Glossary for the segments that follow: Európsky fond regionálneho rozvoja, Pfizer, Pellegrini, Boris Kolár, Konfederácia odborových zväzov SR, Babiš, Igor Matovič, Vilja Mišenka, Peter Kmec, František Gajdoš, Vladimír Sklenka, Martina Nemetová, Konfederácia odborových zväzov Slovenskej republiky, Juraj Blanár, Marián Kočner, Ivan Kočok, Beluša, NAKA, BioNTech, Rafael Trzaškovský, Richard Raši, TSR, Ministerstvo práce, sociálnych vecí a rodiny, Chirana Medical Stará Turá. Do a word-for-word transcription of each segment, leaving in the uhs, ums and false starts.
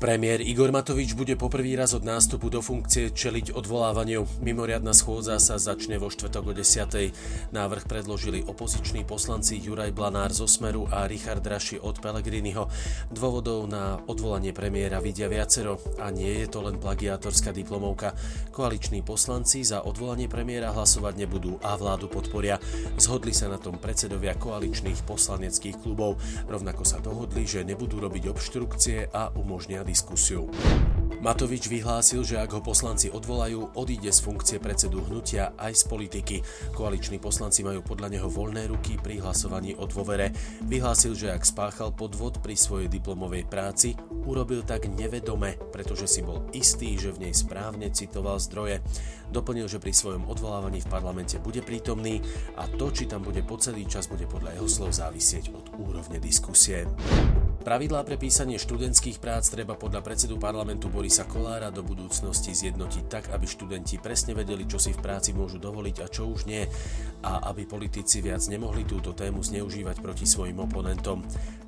Premiér Igor Matovič bude poprvý raz od nástupu do funkcie čeliť odvolávaniu. Mimoriadna schôdza sa začne vo štvrtok o desiatej. Návrh predložili opoziční poslanci Juraj Blanár zo Smeru a Richard Raši od Pellegriniho. Dôvodov na odvolanie premiéra vidia viacero a nie je to len plagiátorská diplomovka. Koaliční poslanci za odvolanie premiéra hlasovať nebudú a vládu podporia. Zhodli sa na tom predsedovia koaličných poslaneckých klubov. Rovnako sa dohodli, že nebudú robiť obštrukcie a umožnia diskusiu. Matovič vyhlásil, že ak ho poslanci odvolajú, odíde z funkcie predsedu hnutia aj z politiky. Koaliční poslanci majú podľa neho voľné ruky pri hlasovaní o dôvere. Vyhlásil, že ak spáchal podvod pri svojej diplomovej práci, urobil tak nevedome, pretože si bol istý, že v nej správne citoval zdroje. Doplnil, že pri svojom odvolávaní v parlamente bude prítomný a to, či tam bude po celý čas, bude podľa jeho slov závisieť od úrovne diskusie. Pravidlá pre písanie študentských prác treba podľa predsedu parlamentu Borisa Kolára do budúcnosti zjednotiť tak, aby študenti presne vedeli, čo si v práci môžu dovoliť a čo už nie, a aby politici viac nemohli túto tému zneužívať proti svojim oponentom.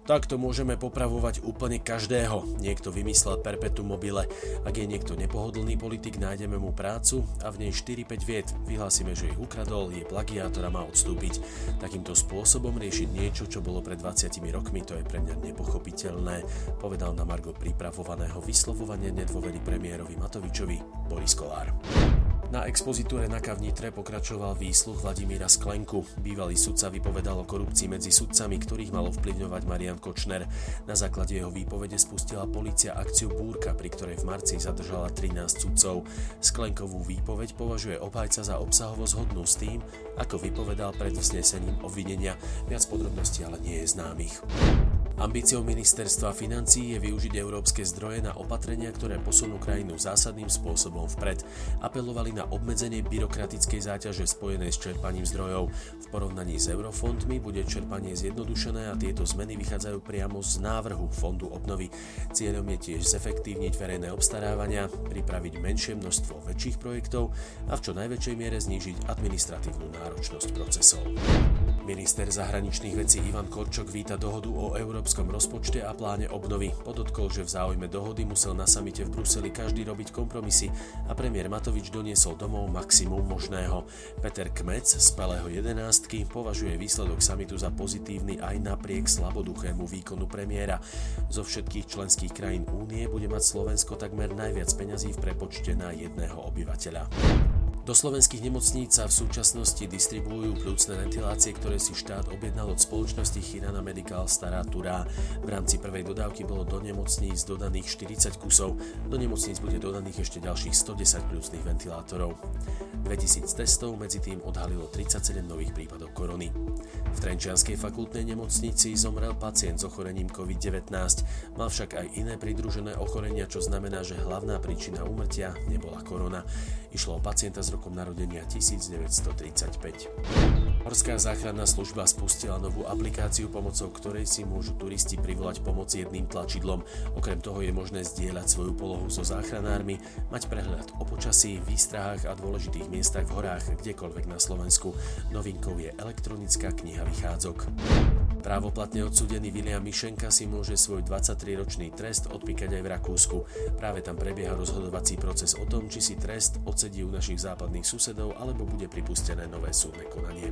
Takto môžeme popravovať úplne každého. Niekto vymyslel perpetuum mobile. Ak je niekto nepohodlný politik, nájdeme mu prácu a v nej štyri päť viet. Vyhlásime, že ich ukradol, je plagiátor a má odstúpiť. Takýmto spôsobom riešiť niečo, čo bolo pred dvadsiatimi rokmi, to je pre mňa nepochopiteľné. Povedal na margo pripravovaného vyslovovania nedôvery premiérovi Matovičovi Boris Kolár. Na expozitúre NAKA v Nitre pokračoval výsluh Vladimíra Sklenku. Bývalý sudca vypovedal o korupcii medzi sudcami, ktorých mal ovplyvňovať Marián Kočner. Na základe jeho výpovede spustila polícia akciu Búrka, pri ktorej v marci zadržala trinásť sudcov. Sklenkovú výpoveď považuje obhajca za obsahovo zhodnú s tým, ako vypovedal pred vznesením obvinenia. Viac podrobností ale nie je známych. Ambíciou ministerstva financií je využiť európske zdroje na opatrenia, ktoré posunú krajinu zásadným spôsobom vpred. Apelovali na obmedzenie byrokratickej záťaže spojenej s čerpaním zdrojov. V porovnaní s eurofondmi bude čerpanie zjednodušené a tieto zmeny vychádzajú priamo z návrhu fondu obnovy. Cieľom je tiež zefektívniť verejné obstarávania, pripraviť menšie množstvo väčších projektov a v čo najväčšej miere znížiť administratívnu náročnosť procesov. Minister zahraničných vecí Ivan Kočok víta dohodu o európskom rozpočte a pláne obnovy. Podotkol, že v záujme dohody musel na samite v Bruseli každý robiť kompromisy a premiér Matovič doniesol domov maximum možného. Peter Kmec z Pelého jedenástky považuje výsledok samitu za pozitívny aj napriek slaboduchému výkonu premiéra. Zo všetkých členských krajín únie bude mať Slovensko takmer najviac peňazí v prepočte na jedného obyvateľa. Do slovenských nemocníc sa v súčasnosti distribuujú pľúcne ventilácie, ktoré si štát objednal od spoločnosti Chirana Medical Stará Turá. V rámci prvej dodávky bolo do nemocníc dodaných štyridsať kusov. Do nemocníc bude dodaných ešte ďalších stodesať pľúcnych ventilátorov. dvetisíc testov medzi tým odhalilo tridsaťsedem nových prípadov korony. V Trenčianskej fakultnej nemocnici zomrel pacient s ochorením covid devätnásť. Mal však aj iné pridružené ochorenia, čo znamená, že hlavná príčina úmrtia nebola korona. Išlo o pacienta s rokom narodenia devätnásť tridsaťpäť. Morská záchranná služba spustila novú aplikáciu, pomocou ktorej si môžu turisti privolať pomoc jedným tlačidlom. Okrem toho je možné zdieľať svoju polohu so záchranármi, mať prehľad o počasí, výstrahách a dôležitých miestach v horách kdekoľvek na Slovensku. Novinkou je elektronická kniha vychádzok. Právoplatne odsúdený Vilja Mišenka si môže svoj dvadsaťtriročný trest odpíkať aj v Rakúsku. Práve tam prebieha rozhodovací proces o tom, či si trest odsedí u našich západných susedov alebo bude pripustené nové súdne konanie.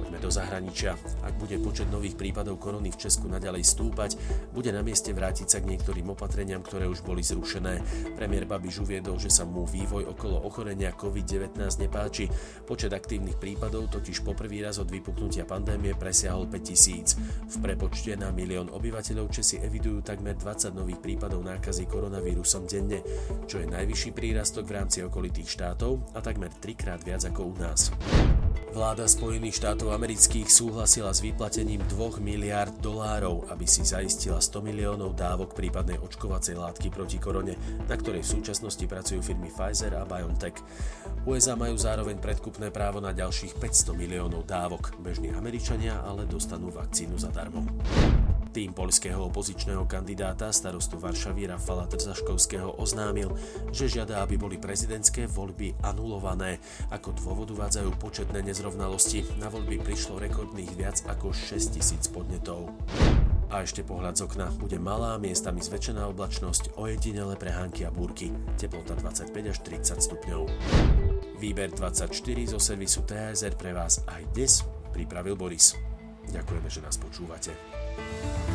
Poďme do zahraničia. Ak bude počet nových prípadov korony v Česku naďalej stúpať, bude na mieste vrátiť sa k niektorým opatreniam, ktoré už boli zrušené. Premiér Babiš uviedol, že sa mu vývoj okolo ochorenia covid devätnásť nepáči. Počet aktívnych prípadov totiž poprvý raz od vypuknutia pandémie presiahol päťtisíc. V prepočte na milión obyvateľov Česi evidujú takmer dvadsať nových prípadov nákazy koronavírusom denne, čo je najvyšší prírastok v rámci okolitých štátov a takmer trikrát viac ako u nás. Vláda Spojených štátov amerických súhlasila s vyplatením dvoch miliárd dolárov, aby si zaistila sto miliónov dávok prípadnej očkovacej látky proti korone, na ktorej v súčasnosti pracujú firmy Pfizer a BioNTech. ú es á majú zároveň predkupné právo na ďalších päťsto miliónov dávok. Bežní Američania ale dostanú vakcínu zadarmo. Tým poľského opozičného kandidáta starostu Varšavy Rafaela Trzaškovského oznámil, že žiada, aby boli prezidentské voľby anulované. Ako dôvod uvádzajú početné nezrovnalosti. Na voľby prišlo rekordných viac ako šesťtisíc podnetov. A ešte pohľad z okna. Bude malá, miestami zväčšená oblačnosť, ojedinele prehánky a búrky. Teplota dvadsaťpäť až tridsať stupňov. Výber dvadsaťštyri zo servisu té es er pre vás aj dnes pripravil Boris. Ďakujeme, že nás počúvate.